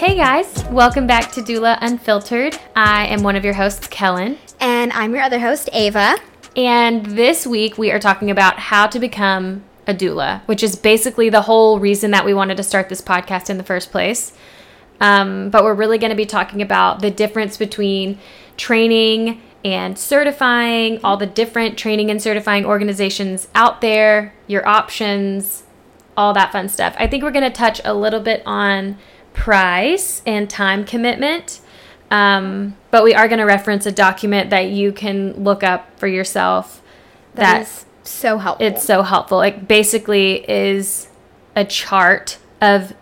Hey guys, welcome back to Doula Unfiltered. I am one of your hosts, Kellen. And I'm your other host, Ava. And this week we are talking about how to become a doula, which is basically the whole reason that we wanted to start this podcast in the first place. But we're really going to be talking about the difference between training and certifying, all the different training and certifying organizations out there, your options, all that fun stuff. I think we're going to touch a little bit on price and time commitment, but we are going to reference a document that you can look up for yourself. That's so helpful. It's so helpful. It basically is a chart of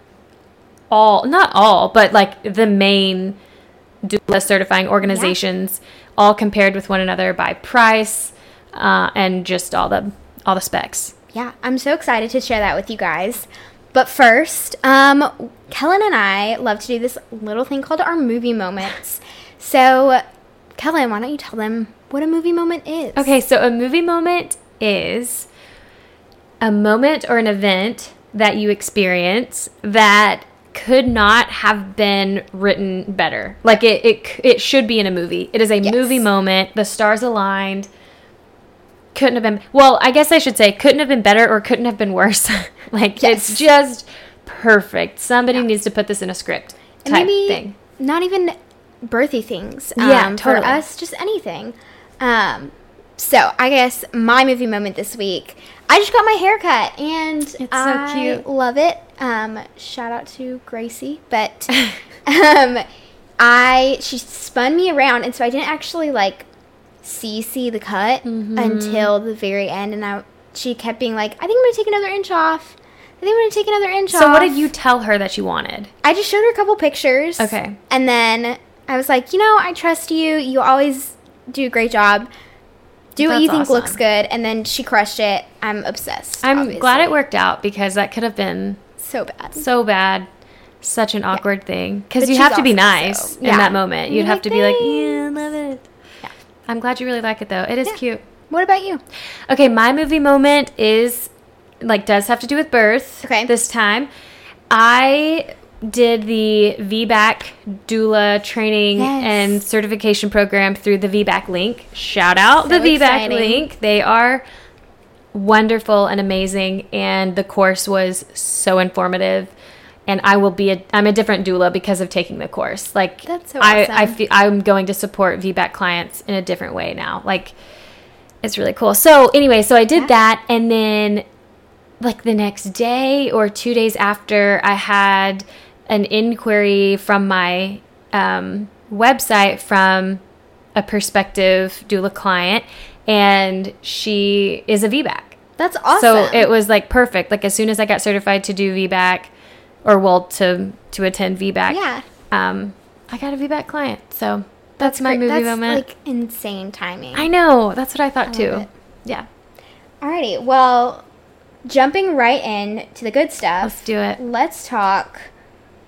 all, not all, but like the main doula certifying organizations, all compared with one another by price and just all the specs. Yeah, I'm so excited to share that with you guys. But first, Kellen and I love to do this little thing called our movie moments. So, Kellen, why don't you tell them what a movie moment is? Okay, so a movie moment is a moment or an event that you experience that could not have been written better. Like, it should be in a movie. It is a movie moment. The stars aligned. Couldn't have been, well, I guess I should say couldn't have been better or couldn't have been worse. Like, it's just perfect. Somebody needs to put this in a script type and maybe thing. Not even birthy things. Totally. For us, just anything. So I guess my movie moment this week, I just got my hair cut and it's so cute. Love it. Shout out to Gracie, but she spun me around, and so I didn't actually like see the cut until the very end, and she kept being like, I think I'm gonna take another inch off. So what did you tell her that you wanted? I just showed her a couple pictures. Okay. And then I was like, you know, I trust you. You always do a great job. Do what you think looks good. And then she crushed it. I'm obsessed. I'm glad it worked out, because that could have been so bad. Such an awkward thing. Because you have to be nice in that moment. You'd have to be like, yeah, I love it. Yeah. I'm glad you really like it, though. It is cute. What about you? Okay, my movie moment is, like, does have to do with birth this time. I did the VBAC doula training and certification program through the VBAC link. Shout out VBAC link. They are wonderful and amazing, and the course was so informative. And I will be I'm a different doula because of taking the course. Like, that's so awesome. I feel I'm going to support VBAC clients in a different way now. Like, it's really cool. So anyway, I did that, and then like the next day or 2 days after, I had an inquiry from my website from a prospective doula client, and she is a VBAC. That's awesome. So it was like perfect. Like, as soon as I got certified to do VBAC, or well, to attend VBAC, I got a VBAC client. So that's my movie moment. That's like insane timing. I know. That's what I thought too. Yeah. Alrighty. Well, jumping right in to the good stuff. Let's do it. Let's talk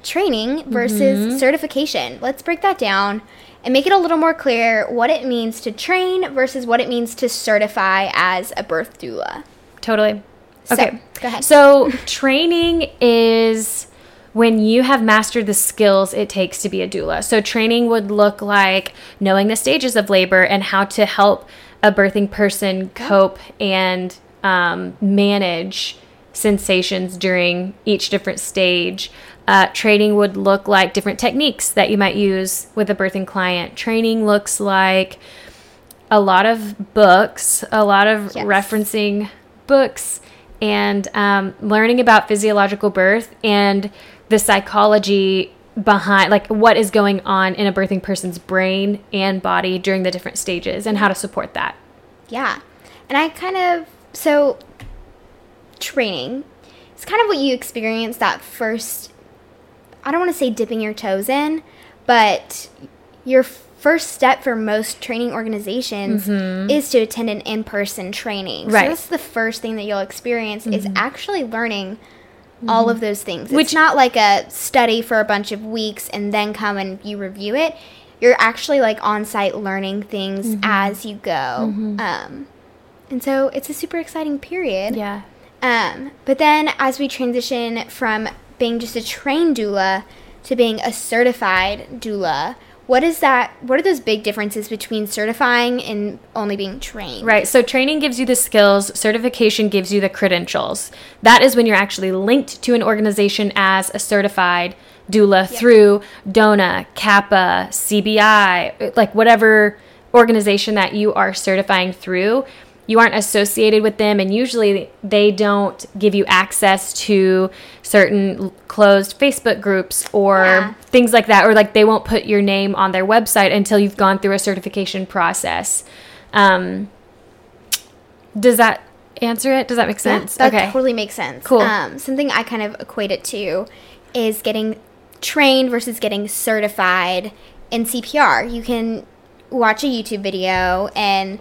training versus certification. Let's break that down and make it a little more clear what it means to train versus what it means to certify as a birth doula. Totally. Okay. So, go ahead. So training is when you have mastered the skills it takes to be a doula. So training would look like knowing the stages of labor and how to help a birthing person cope and manage sensations during each different stage. Training would look like different techniques that you might use with a birthing client. Training looks like a lot of books, a lot of referencing books, and learning about physiological birth and the psychology behind, like, what is going on in a birthing person's brain and body during the different stages and how to support that. Yeah. And I kind of... So, training, it's kind of what you experience that first, I don't want to say dipping your toes in, but your first step for most training organizations is to attend an in-person training. Right. So, that's the first thing that you'll experience is actually learning all of those things. It's not like a study for a bunch of weeks and then come and you review it. You're actually, like, on-site learning things as you go. And so it's a super exciting period. Yeah. But then as we transition from being just a trained doula to being a certified doula. What is that? What are those big differences between certifying and only being trained? Right. So training gives you the skills. Certification gives you the credentials. That is when you're actually linked to an organization as a certified doula through DONA, CAPPA, CBI, like whatever organization that you are certifying through. You aren't associated with them, and usually they don't give you access to certain closed Facebook groups or things like that, or like they won't put your name on their website until you've gone through a certification process. Does that answer it? Does that make sense? Yeah, that totally makes sense. Cool. Something I kind of equate it to is getting trained versus getting certified in CPR. You can watch a YouTube video and...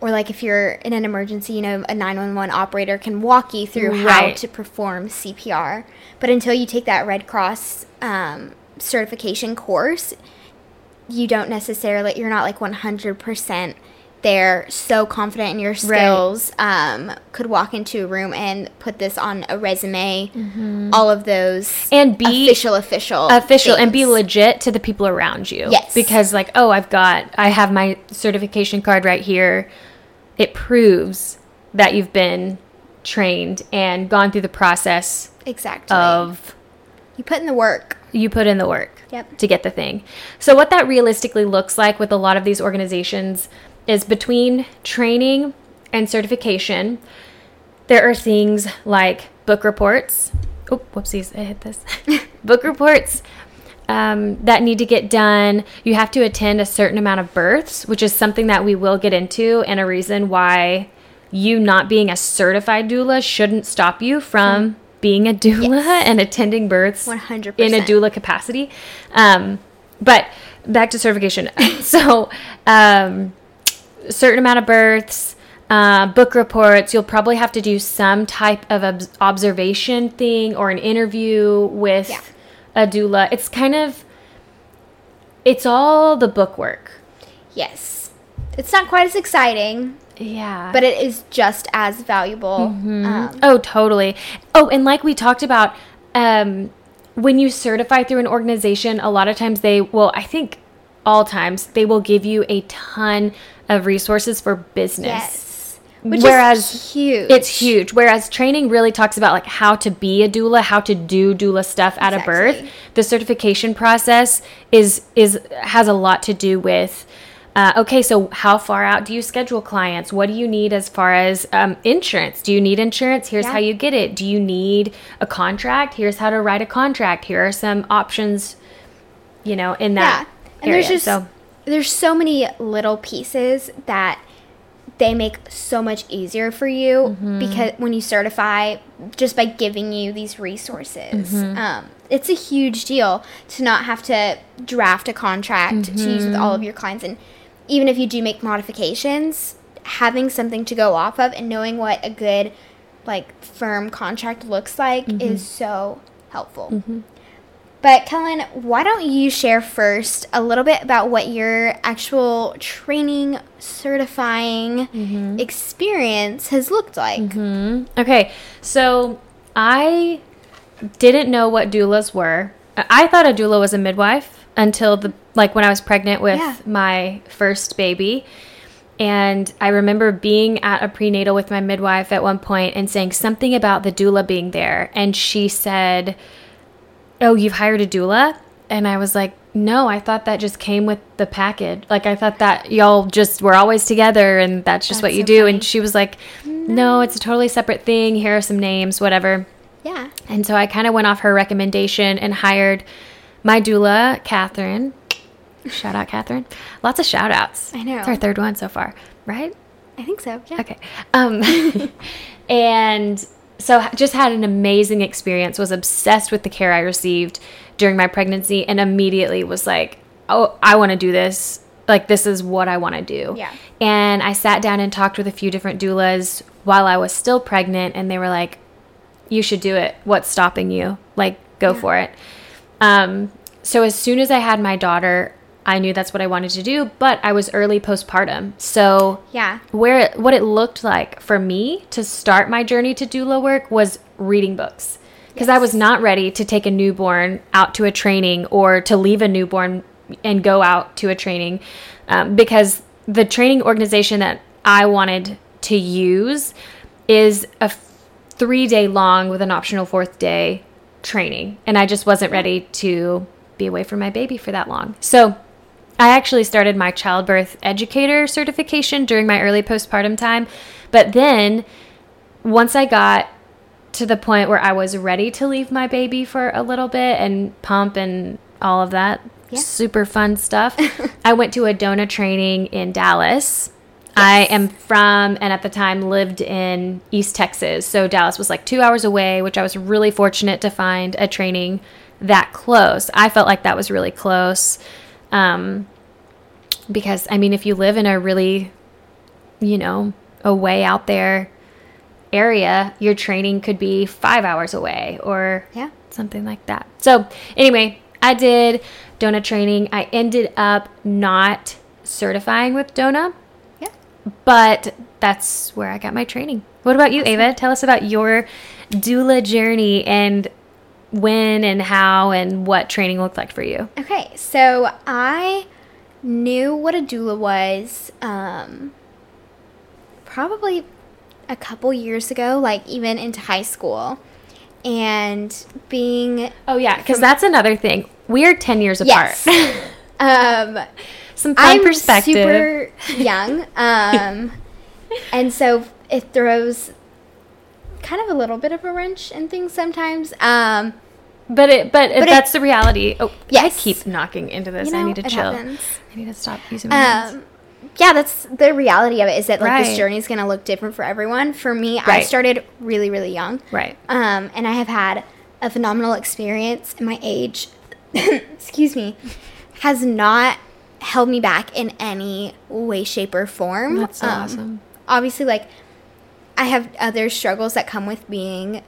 Or, like, if you're in an emergency, you know, a 911 operator can walk you through how to perform CPR. But until you take that Red Cross certification course, you don't necessarily, you're not, like, 100% there, so confident in your skills, could walk into a room and put this on a resume, all of those, and be official things. And be legit to the people around you. Yes. Because, like, oh, I have my certification card right here. It proves that you've been trained and gone through the process. Exactly. Of you put in the work. You put in the work. Yep. To get the thing. So what that realistically looks like with a lot of these organizations is between training and certification, there are things like book reports. Oh, whoopsies, I hit this. Book reports that need to get done. You have to attend a certain amount of births, which is something that we will get into, and a reason why you not being a certified doula shouldn't stop you from being a doula and attending births 100%. In a doula capacity. But back to certification. So... certain amount of births, book reports. You'll probably have to do some type of observation thing or an interview with a doula. It's kind of, it's all the book work. Yes. It's not quite as exciting. Yeah. But it is just as valuable. Mm-hmm. Oh, totally. Oh, and like we talked about, when you certify through an organization, a lot of times they will give you a ton of resources for business. Yes. Which is huge. It's huge. Whereas training really talks about like how to be a doula, how to do doula stuff at a birth. The certification process has a lot to do with, okay, so how far out do you schedule clients? What do you need as far as insurance? Do you need insurance? Here's how you get it. Do you need a contract? Here's how to write a contract. Here are some options, you know, in that And area, there's so many little pieces that they make so much easier for you because when you certify, just by giving you these resources, it's a huge deal to not have to draft a contract to use with all of your clients. And even if you do make modifications, having something to go off of and knowing what a good, like, firm contract looks like is so helpful. But, Kellen, why don't you share first a little bit about what your actual training, certifying experience has looked like? Okay, so I didn't know what doulas were. I thought a doula was a midwife until, when I was pregnant with my first baby. And I remember being at a prenatal with my midwife at one point and saying something about the doula being there. And she said... oh, you've hired a doula? And I was like, no, I thought that just came with the package. Like, I thought that y'all just were always together and that's just what you do. Funny. And she was like, no, it's a totally separate thing. Here are some names, whatever. Yeah. And so I kind of went off her recommendation and hired my doula, Catherine. Shout out, Catherine. Lots of shout outs. I know. It's our third one so far, right? I think so, yeah. Okay. And... so just had an amazing experience, was obsessed with the care I received during my pregnancy, and immediately was like, oh, I want to do this. Like, this is what I want to do. Yeah. And I sat down and talked with a few different doulas while I was still pregnant, and they were like, you should do it. What's stopping you? Like, go for it. So as soon as I had my daughter, I knew that's what I wanted to do, but I was early postpartum. So what it looked like for me to start my journey to doula work was reading books. because I was not ready to take a newborn out to a training or to leave a newborn and go out to a training, because the training organization that I wanted to use is a 3-day long with an optional 4th day training. And I just wasn't ready to be away from my baby for that long. So I actually started my childbirth educator certification during my early postpartum time. But then once I got to the point where I was ready to leave my baby for a little bit and pump and all of that super fun stuff, I went to a DONA training in Dallas. I am from, and at the time lived in East Texas. So Dallas was like 2 hours away, which I was really fortunate to find a training that close. I felt like that was really close. Because I mean, if you live in a really, you know, a way out there area, your training could be 5 hours away or something like that. So anyway, I did DONA training. I ended up not certifying with DONA. But that's where I got my training. What about you, Ava? Tell us about your doula journey and when and how and what training looked like for you. Okay, so I knew what a doula was probably a couple years ago, like even into high school. And being... Oh, yeah, because that's another thing. We're 10 years apart. Yes. Some fun perspective. I'm super young, and so it throws kind of a little bit of a wrench in things sometimes. But that's the reality. Oh, yes. I keep knocking into this. You know, I need to chill. Happens. I need to stop using my hands. Yeah, that's the reality of it. Is that like this journey is going to look different for everyone? For me, I started really, really young. Right. And I have had a phenomenal experience. And my age, excuse me, has not held me back in any way, shape, or form. That's so awesome. Obviously, like, I have other struggles that come with being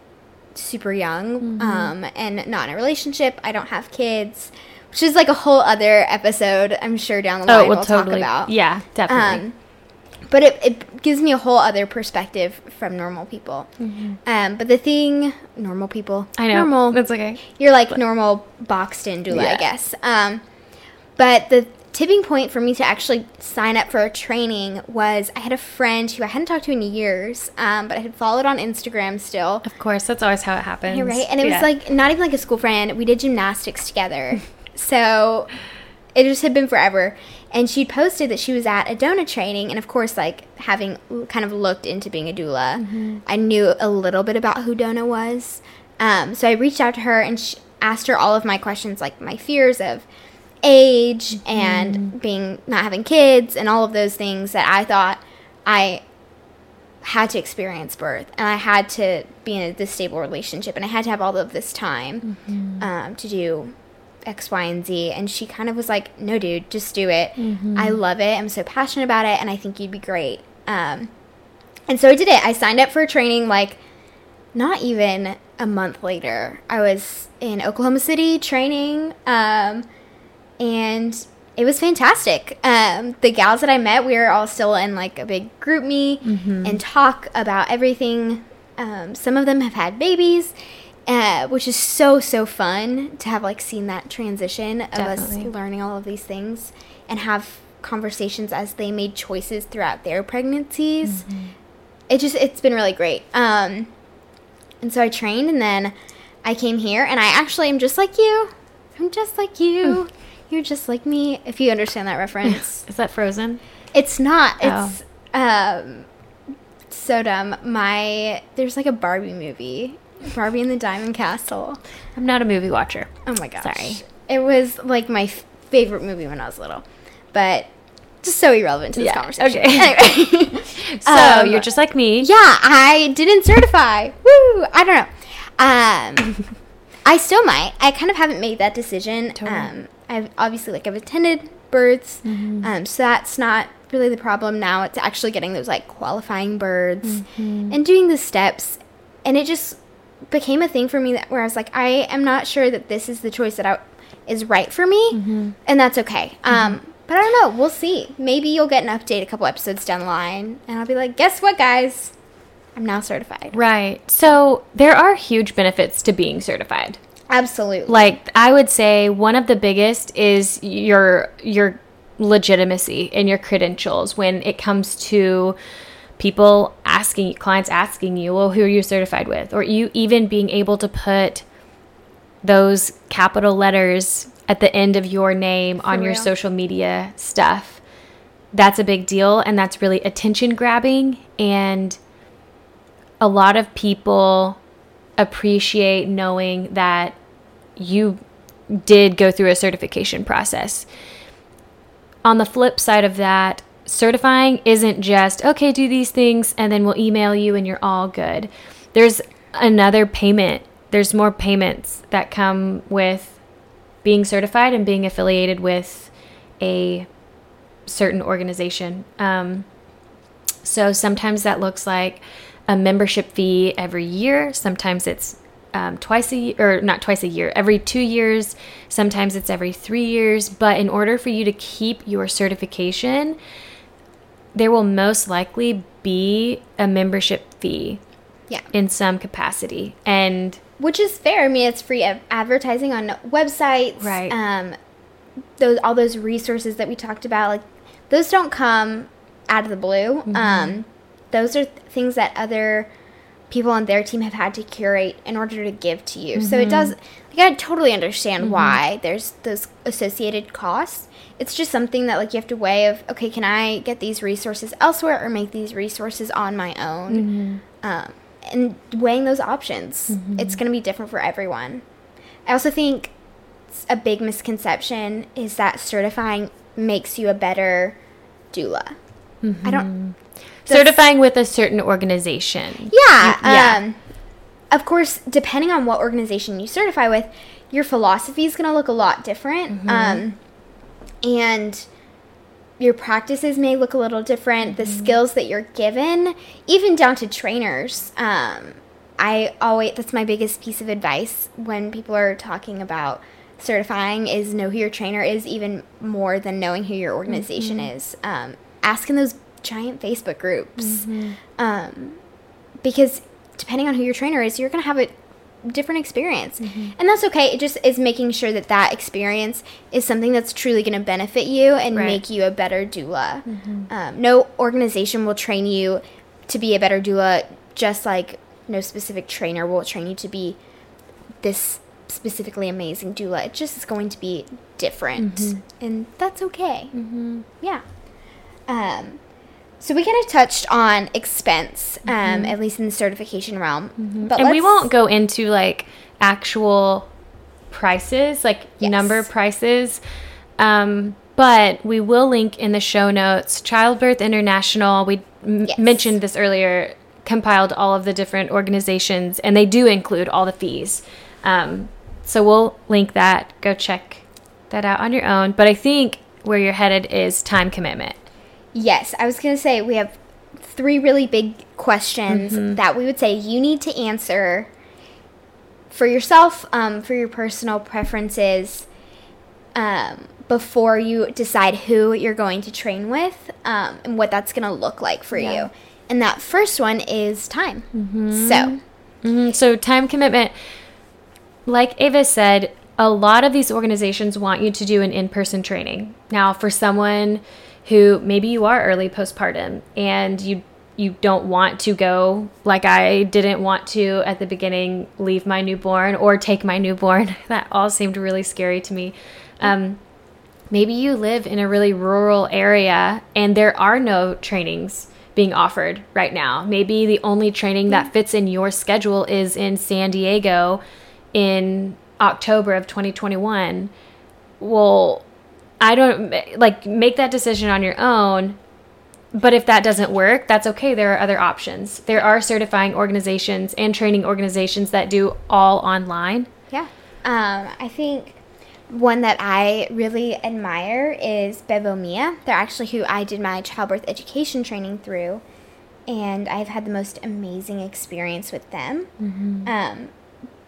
super young and not in a relationship. I don't have kids, which is, like, a whole other episode, I'm sure, down the line we'll totally talk about. Yeah, definitely. But it gives me a whole other perspective from normal people. But the thing, normal people. I know. Normal. That's okay. You're, like, normal boxed-in doula, I guess. But the tipping point for me to actually sign up for a training was I had a friend who I hadn't talked to in years, but I had followed on Instagram still. Of course, that's always how it happens. You're right. And it was like not even like a school friend. We did gymnastics together. So it just had been forever. And she posted that she was at a DONA training. And of course, like having kind of looked into being a doula, I knew a little bit about who DONA was. So I reached out to her and asked her all of my questions, like my fears of age and being not having kids and all of those things that I thought I had to experience birth and I had to be in this stable relationship and I had to have all of this time to do X, Y, and Z. And she kind of was like, no, dude, just do it. I love it. I'm so passionate about it and I think you'd be great. And so I did it. I signed up for a training like not even a month later. I was in Oklahoma City training. And it was fantastic. The gals that I met, we were all still in like a big group meet and talk about everything. Some of them have had babies, which is so, so fun to have like seen that transition of us learning all of these things and have conversations as they made choices throughout their pregnancies. It's been really great. And so I trained and then I came here and I actually am just like you. I'm just like you. You're just like me, if you understand that reference. Is that Frozen? It's not. Oh. It's so dumb. There's like a Barbie movie, Barbie and the Diamond Castle. I'm not a movie watcher. Oh my gosh. Sorry. It was like my favorite movie when I was little, but just so irrelevant to this conversation. Okay. Anyway. So you're just like me. Yeah, I didn't certify. Woo! I don't know. I still might. I kind of haven't made that decision. Totally. I've obviously like I've attended births, so that's not really the problem now. It's actually getting those like qualifying births and doing the steps, and it just became a thing for me that where I was like, I am not sure that this is the choice that is right for me, and that's okay. But I don't know. We'll see. Maybe you'll get an update a couple episodes down the line, and I'll be like, guess what, guys? I'm now certified. Right. So there are huge benefits to being certified. Absolutely. Like, I would say one of the biggest is your legitimacy and your credentials when it comes to people asking, clients asking you, well, who are you certified with? Or you even being able to put those capital letters at the end of your name on your social media stuff. That's a big deal, and that's really attention grabbing, and a lot of people appreciate knowing that you did go through a certification process. On the flip side of that, certifying isn't just, okay, do these things and then we'll email you and you're all good. There's another payment. There's more payments that come with being certified and being affiliated with a certain organization. So sometimes that looks like a membership fee every year. Sometimes it's every 2 years. Sometimes it's every 3 years. But in order for you to keep your certification, there will most likely be a membership fee in some capacity. And which is fair. I mean, it's free advertising on websites. Right. All those resources that we talked about, like, those don't come out of the blue. Mm-hmm. Those are things that other people on their team have had to curate in order to give to you. Mm-hmm. So it does, like, I totally understand mm-hmm. why there's those associated costs. It's just something that, like, you have to weigh of, okay, can I get these resources elsewhere or make these resources on my own? Mm-hmm. And weighing those options. Mm-hmm. It's going to be different for everyone. I also think a big misconception is that certifying makes you a better doula. Mm-hmm. Certifying with a certain organization. Yeah. Of course, depending on what organization you certify with, your philosophy is going to look a lot different. Mm-hmm. And your practices may look a little different. Mm-hmm. The skills that you're given, even down to trainers. That's my biggest piece of advice when people are talking about certifying is know who your trainer is, even more than knowing who your organization mm-hmm. is. Asking those giant Facebook groups. Mm-hmm. Because depending on who your trainer is, you're going to have a different experience. Mm-hmm. And that's okay. It just is making sure that experience is something that's truly going to benefit you and make you a better doula. Mm-hmm. No organization will train you to be a better doula, just like no specific trainer will train you to be this specifically amazing doula. It just is going to be different. Mm-hmm. And that's okay. Mm-hmm. Yeah. So we kind of touched on expense, mm-hmm. at least in the certification realm. Mm-hmm. But we won't go into, like, actual prices, like number prices. But we will link in the show notes, Childbirth International. We mentioned this earlier, compiled all of the different organizations, and they do include all the fees. So we'll link that. Go check that out on your own. But I think where you're headed is time commitment. Yes, I was going to say we have 3 really big questions mm-hmm. that we would say you need to answer for yourself, for your personal preferences, before you decide who you're going to train with, and what that's going to look like for you. And that first one is time. Mm-hmm. So time commitment. Like Ava said, a lot of these organizations want you to do an in-person training. Now, for someone who maybe you are early postpartum and you don't want to go, like I didn't want to at the beginning, leave my newborn or take my newborn. That all seemed really scary to me. Maybe you live in a really rural area and there are no trainings being offered right now. Maybe the only training that fits in your schedule is in San Diego in October of 2021. Well, I don't, like, make that decision on your own, but if that doesn't work, that's okay. There are other options. There are certifying organizations and training organizations that do all online. Yeah. I think one that I really admire is Bebo Mia. They're actually who I did my childbirth education training through, and I've had the most amazing experience with them. Mm-hmm.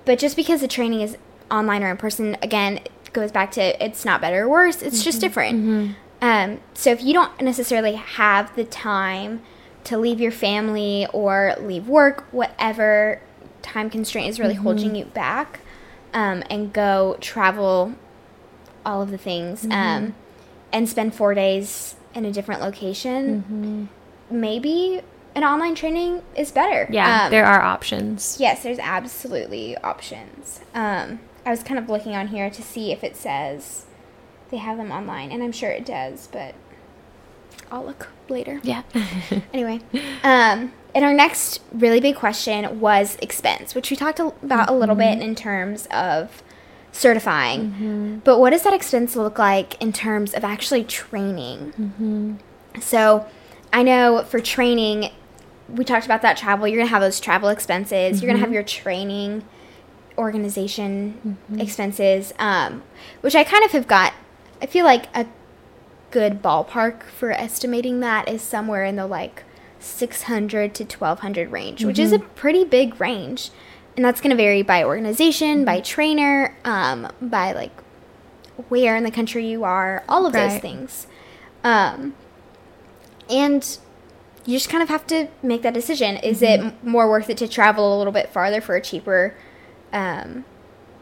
But just because the training is online or in person, again, goes back to it's not better or worse, it's mm-hmm. just different. Mm-hmm. So if you don't necessarily have the time to leave your family or leave work, whatever time constraint is really holding you back, and go travel, all of the things, and spend 4 days in a different location, maybe an online training is better. Yeah, there are options. Yes, there's absolutely options. I was kind of looking on here to see if it says they have them online, and I'm sure it does, but I'll look later. Yeah. Anyway, and our next really big question was expense, which we talked about a little bit in terms of certifying. But what does that expense look like in terms of actually training? So I know for training, we talked about that travel. You're going to have those travel expenses. You're going to have your training organization expenses, which I kind of have got. I feel like a good ballpark for estimating that is somewhere in the like 600 to 1200 range, which is a pretty big range. And that's going to vary by organization, by trainer, by like where in the country you are, all of those things. And you just kind of have to make that decision. Is it more worth it to travel a little bit farther for a cheaper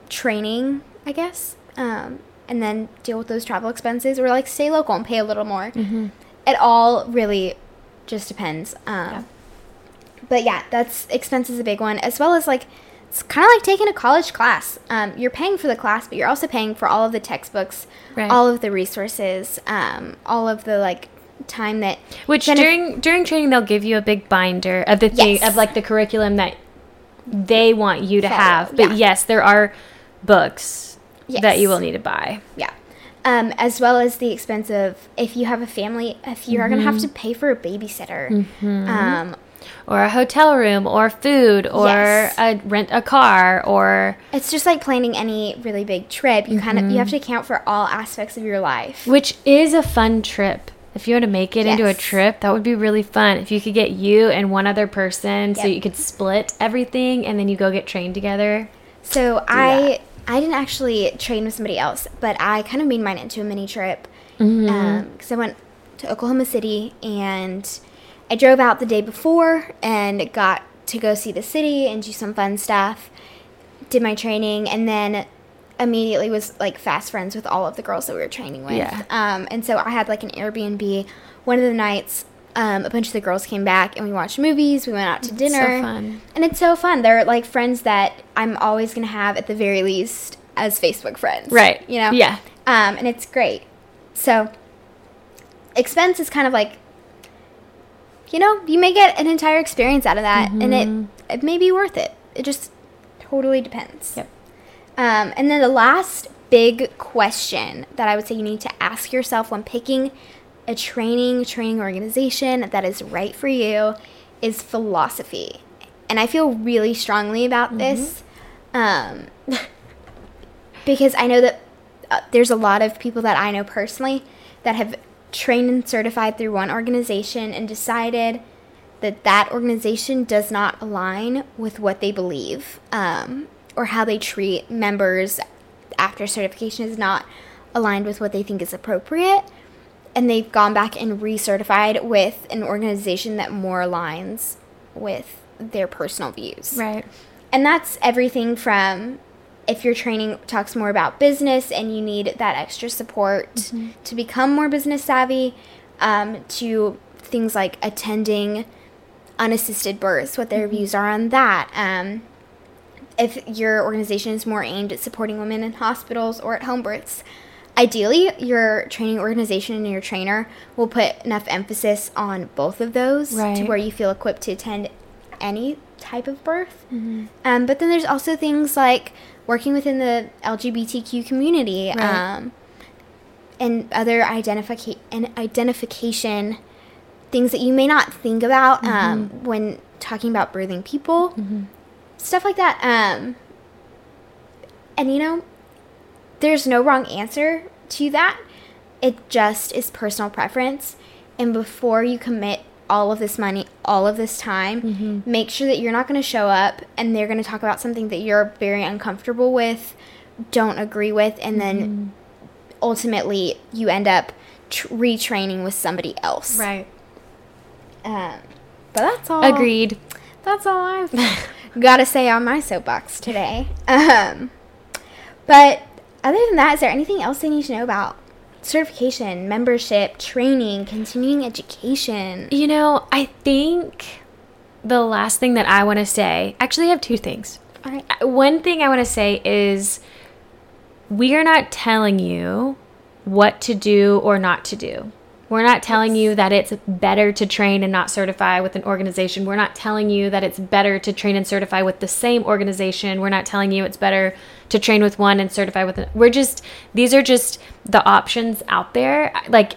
training, I guess, and then deal with those travel expenses, or like stay local and pay a little more? It all really just depends. But yeah, that's expense is a big one, as well as like it's kind of like taking a college class. You're paying for the class, but you're also paying for all of the textbooks, all of the resources, all of the like time that during training they'll give you a big binder of the thing of like the curriculum that they want you to have. But yes, there are books that you will need to buy. As well as the expense of if you have a family, if you are going to have to pay for a babysitter, or a hotel room, or food, or rent a car, or it's just like planning any really big trip. You kind of you have to account for all aspects of your life, which is a fun trip. If you were to make it into a trip, that would be really fun. If you could get you and one other person so you could split everything and then you go get trained together. So I didn't actually train with somebody else, but I kind of made mine into a mini trip because I went to Oklahoma City and I drove out the day before and got to go see the city and do some fun stuff, did my training, and then immediately was like fast friends with all of the girls that we were training with. And so I had like an Airbnb one of the nights. A bunch of the girls came back and we watched movies. We went out to dinner. So fun. And it's so fun. They're like friends that I'm always going to have at the very least as Facebook friends. Right. You know? Yeah. And it's great. So expense is kind of like, you know, you may get an entire experience out of that and it may be worth it. It just totally depends. Yep. And then the last big question that I would say you need to ask yourself when picking a training organization that is right for you is philosophy. And I feel really strongly about this because I know that there's a lot of people that I know personally that have trained and certified through one organization and decided that that organization does not align with what they believe. Or how they treat members after certification is not aligned with what they think is appropriate. And they've gone back and recertified with an organization that more aligns with their personal views. Right. And that's everything from if your training talks more about business and you need that extra support to become more business savvy, to things like attending unassisted births, what their views are on that. If your organization is more aimed at supporting women in hospitals or at home births, ideally your training organization and your trainer will put enough emphasis on both of those to where you feel equipped to attend any type of birth. But then there's also things like working within the LGBTQ community and other identification things that you may not think about when talking about birthing people. Stuff like that. And, you know, there's no wrong answer to that. It just is personal preference. And before you commit all of this money, all of this time, make sure that you're not going to show up and they're going to talk about something that you're very uncomfortable with, don't agree with, and then ultimately you end up retraining with somebody else. Right. But that's all. Agreed. That's all I've got to say on my soapbox today. But other than that, is there anything else they need to know about certification, membership, training, continuing education? You know, I think the last thing that I want to say, actually I have two things. All right. One thing I want to say is we are not telling you what to do or not to do. We're not telling you that it's better to train and not certify with an organization. We're not telling you that it's better to train and certify with the same organization. We're not telling you it's better to train with one and certify with another. These are just the options out there. Like,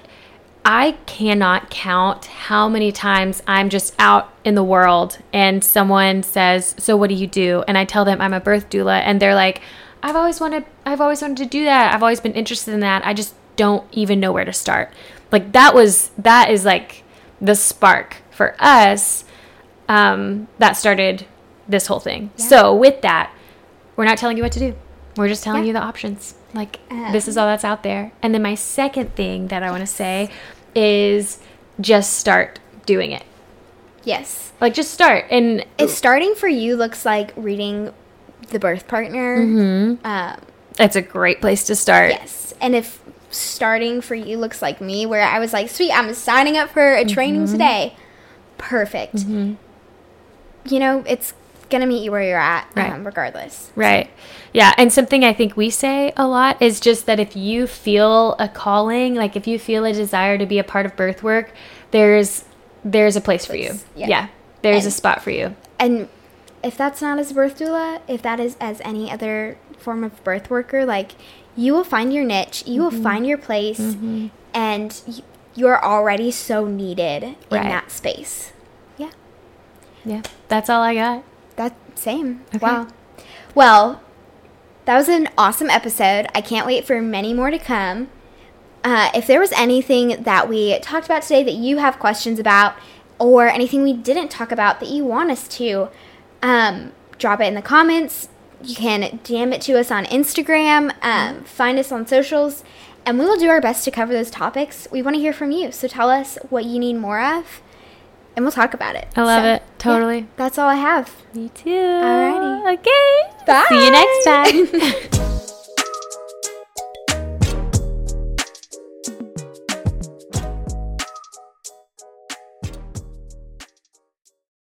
I cannot count how many times I'm just out in the world and someone says, so what do you do? And I tell them I'm a birth doula. And they're like, I've always wanted to do that. I've always been interested in that. I just don't even know where to start. Like, that is like the spark for us that started this whole thing. Yeah. So with that, we're not telling you what to do. We're just telling you the options. Like, this is all that's out there. And then my second thing that I want to say is just start doing it. Yes. Like, just start. And if starting for you looks like reading The Birth Partner, it's a great place to start. Yes. And if starting for you looks like me, where I was like, sweet, I'm signing up for a training today. Perfect. Mm-hmm. You know, it's gonna meet you where you're at, right. Regardless. Right. Yeah. And something I think we say a lot is just that if you feel a calling, like if you feel a desire to be a part of birth work, there's a place for you. Yeah. There's a spot for you. And if that's not as a birth doula, if that is as any other form of birth worker, like, you will find your niche. You will find your place. Mm-hmm. And you're already so needed in that space. Yeah. Yeah. That's all I got. Same. Okay. Wow. Well, that was an awesome episode. I can't wait for many more to come. If there was anything that we talked about today that you have questions about, or anything we didn't talk about that you want us to, drop it in the comments. You can DM it to us on Instagram, find us on socials, and we will do our best to cover those topics. We want to hear from you, so tell us what you need more of, and we'll talk about it. I love it. Totally. Yeah, that's all I have. Me too. Alrighty. Okay. Bye. See you next time.